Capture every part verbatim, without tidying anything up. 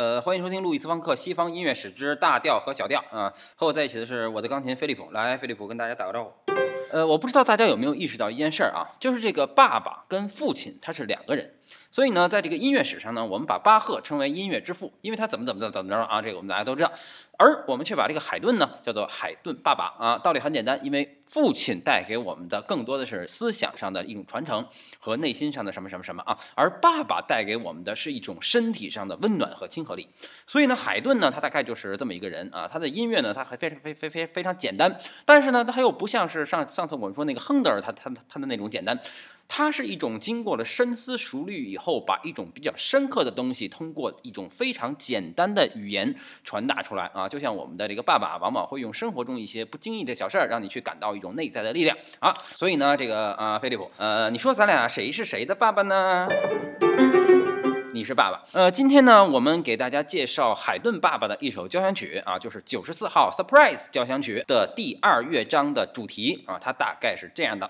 呃，欢迎收听路易斯方克西方音乐史之大调和小调啊。和我在一起的是我的钢琴菲利普，来，菲利普跟大家打个招呼。呃，我不知道大家有没有意识到一件事儿啊，就是这个爸爸跟父亲他是两个人。所以呢，在这个音乐史上呢，我们把巴赫称为音乐之父，因为他怎么怎么怎么怎么着啊，这个我们大家都知道。而我们却把这个海顿呢叫做海顿爸爸啊，道理很简单，因为父亲带给我们的更多的是思想上的一种传承和内心上的什么什么什么啊，而爸爸带给我们的是一种身体上的温暖和亲和力。所以呢，海顿呢，他大概就是这么一个人啊，他的音乐呢，他还非常非非非非常简单，但是呢，他又不像是上上次我们说那个亨德尔他他他的那种简单。它是一种经过了深思熟虑以后，把一种比较深刻的东西通过一种非常简单的语言传达出来啊，就像我们的这个爸爸往往会用生活中一些不经意的小事儿，让你去感到一种内在的力量啊。所以呢，这个啊，菲利普，呃，你说咱俩谁是谁的爸爸呢？你是爸爸。呃，今天呢，我们给大家介绍海顿爸爸的一首交响曲啊，就是九十四号 Surprise 交响曲的第二乐章的主题啊，它大概是这样的。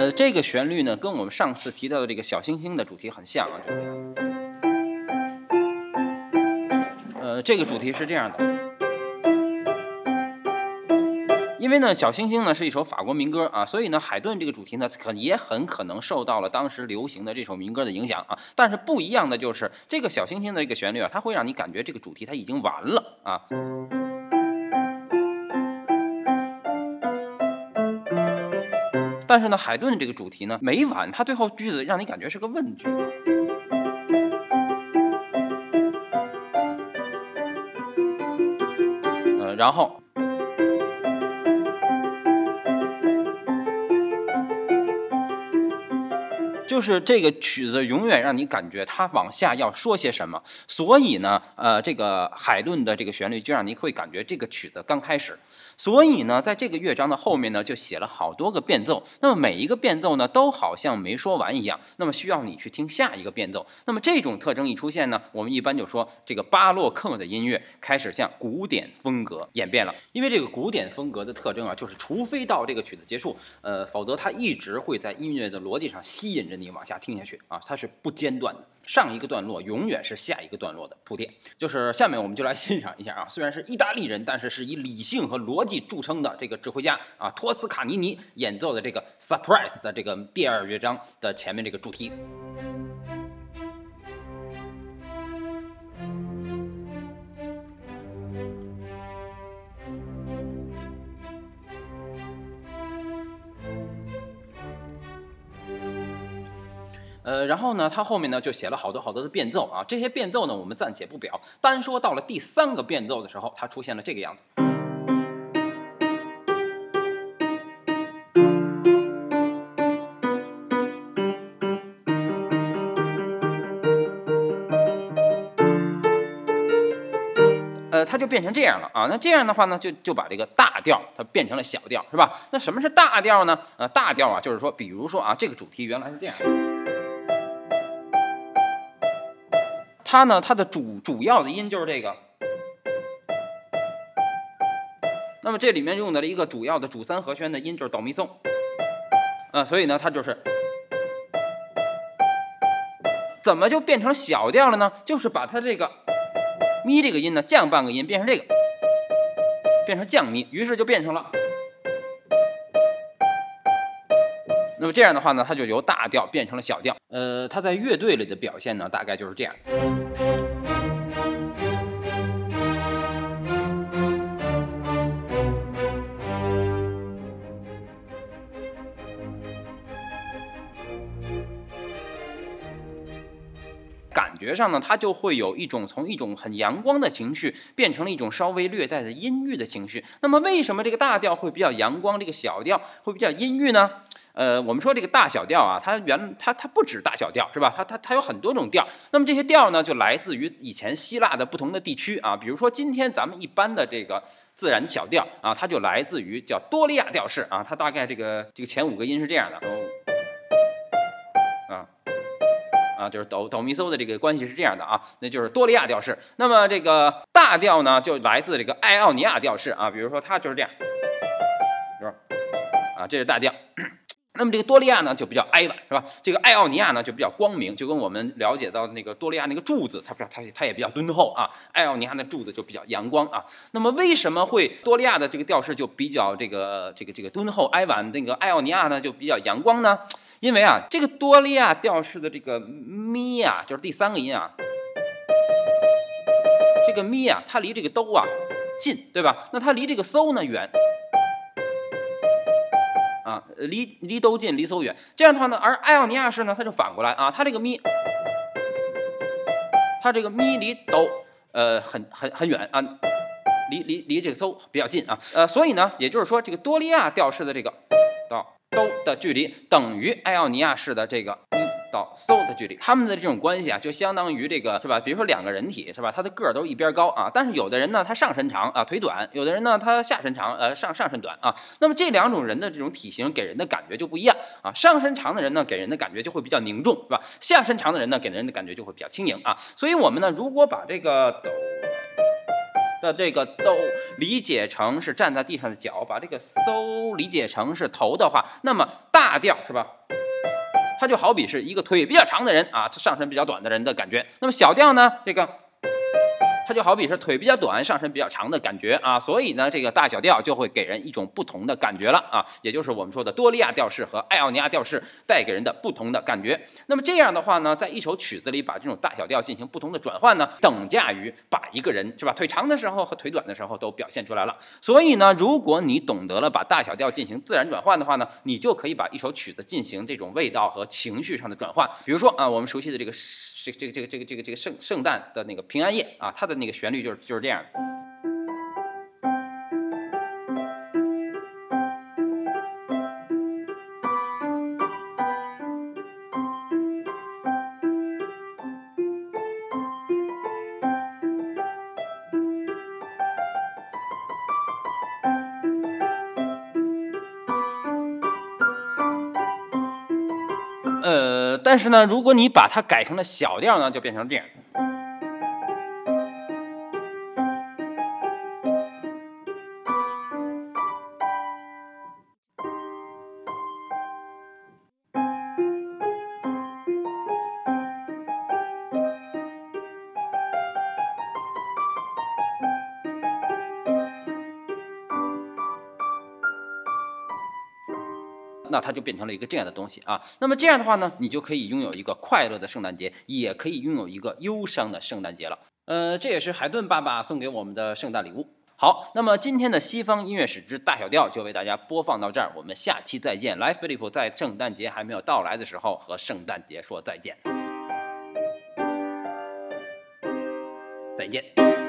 呃，这个旋律呢，跟我们上次提到的这个小星星的主题很像啊。呃，这个主题是这样的，因为呢，小星星呢是一首法国民歌啊，所以呢，海顿这个主题呢，可也很可能受到了当时流行的这首民歌的影响啊。但是不一样的就是，这个小星星的这个旋律啊，它会让你感觉这个主题它已经完了啊。但是呢，海顿这个主题呢没完，它最后句子让你感觉是个问句。呃，然后，就是这个曲子永远让你感觉它往下要说些什么，所以呢，呃，这个海顿的这个旋律就让你会感觉这个曲子刚开始。所以呢，在这个乐章的后面呢，就写了好多个变奏。那么每一个变奏呢，都好像没说完一样。那么需要你去听下一个变奏。那么这种特征一出现呢，我们一般就说这个巴洛克的音乐开始向古典风格演变了。因为这个古典风格的特征啊，就是除非到这个曲子结束，呃，否则它一直会在音乐的逻辑上吸引着你往下听下去啊，它是不间断的。上一个段落永远是下一个段落的铺垫。就是下面我们就来欣赏一下啊，虽然是意大利人，但是是以理性和逻辑著称的这个指挥家啊，托斯卡尼尼演奏的这个 Surprise 的这个第二乐章的前面这个主题。呃，然后呢，他后面呢就写了好多好多的变奏啊，这些变奏呢我们暂且不表，单说到了第三个变奏的时候，它出现了这个样子。呃，它就变成这样了啊。那这样的话呢，就就把这个大调它变成了小调，是吧？那什么是大调呢？呃，大调啊，就是说，比如说啊，这个主题原来是这样的，它呢，它的主主要的音就是这个。那么这里面用的一个主要的主三和弦的音就是哆咪嗦，啊，所以呢，它就是。怎么就变成小调了呢？就是把它这个。咪这个音呢降半个音变成这个变成降咪，于是就变成了，那么这样的话呢，它就由大调变成了小调。呃，它在乐队里的表现呢大概就是这样。感觉上呢，它就会有一种从一种很阳光的情绪变成了一种稍微略带的阴郁的情绪。那么为什么这个大调会比较阳光，这个小调会比较阴郁呢？呃，我们说这个大小调啊，它原它它不止大小调是吧？它它它有很多种调。那么这些调呢，就来自于以前希腊的不同的地区啊。比如说今天咱们一般的这个自然小调啊，它就来自于叫多利亚调式啊。它大概这个这个前五个音是这样的。啊啊，就是哆哆咪嗦的这个关系是这样的啊，那就是多利亚调式。那么这个大调呢，就来自这个爱奥尼亚调式啊，比如说它就是这样，比如啊，这是大调。那么这个多利亚呢就比较哀婉，是吧？这个爱奥尼亚呢就比较光明，就跟我们了解到那个多利亚那个柱子，它比较它它也比较敦厚啊。爱奥尼亚的柱子就比较阳光啊。那么为什么会多利亚的这个调式就比较这个这个这个敦厚哀婉，那个爱奥尼亚呢就比较阳光呢？因为啊，这个多利亚调式的这个咪啊，就是第三个音啊，这个咪啊，它离这个哆啊近，对吧？那它离这个嗦呢远。啊，离离都近，离搜远，这样的话呢，而爱奥尼亚式呢，它就反过来啊，它这个咪，它这个咪离都呃很很很远啊，离离离这个搜比较近啊，呃，所以呢，也就是说，这个多利亚调式的这个到都的距离等于爱奥尼亚式的这个咪到搜的距离，他们的这种关系啊，就相当于这个是吧？比如说两个人体是吧，他的个儿都一边高啊，但是有的人呢，他上身长啊，腿短；有的人呢，他下身长，呃，上上身短啊。那么这两种人的这种体型给人的感觉就不一样啊。上身长的人呢，给人的感觉就会比较凝重，是吧？下身长的人呢，给人的感觉就会比较轻盈啊。所以我们呢，如果把这个哆的这个哆理解成是站在地上的脚，把这个嗦理解成是头的话，那么大调是吧？它就好比是一个腿比较长的人啊，上身比较短的人的感觉。那么小调呢，这个它就好比是腿比较短，上身比较长的感觉啊。所以呢，这个大小调就会给人一种不同的感觉了啊，也就是我们说的多利亚调式和爱奥尼亚调式带给人的不同的感觉。那么这样的话呢，在一首曲子里把这种大小调进行不同的转换呢，等价于把一个人是吧，腿长的时候和腿短的时候都表现出来了。所以呢，如果你懂得了把大小调进行自然转换的话呢，你就可以把一首曲子进行这种味道和情绪上的转换。比如说啊，我们熟悉的这个这个这个这个这个这个圣圣诞的那个平安夜啊，它的那个旋律就是就是这样的，呃，但是呢，如果你把它改成了小调呢，就变成这样。那它就变成了一个这样的东西啊。那么这样的话呢，你就可以拥有一个快乐的圣诞节，也可以拥有一个忧伤的圣诞节了。呃，这也是海顿爸爸送给我们的圣诞礼物。好，那么今天的西方音乐史之大小调就为大家播放到这儿，我们下期再见。来，飞利浦在圣诞节还没有到来的时候，和圣诞节说再见。再见。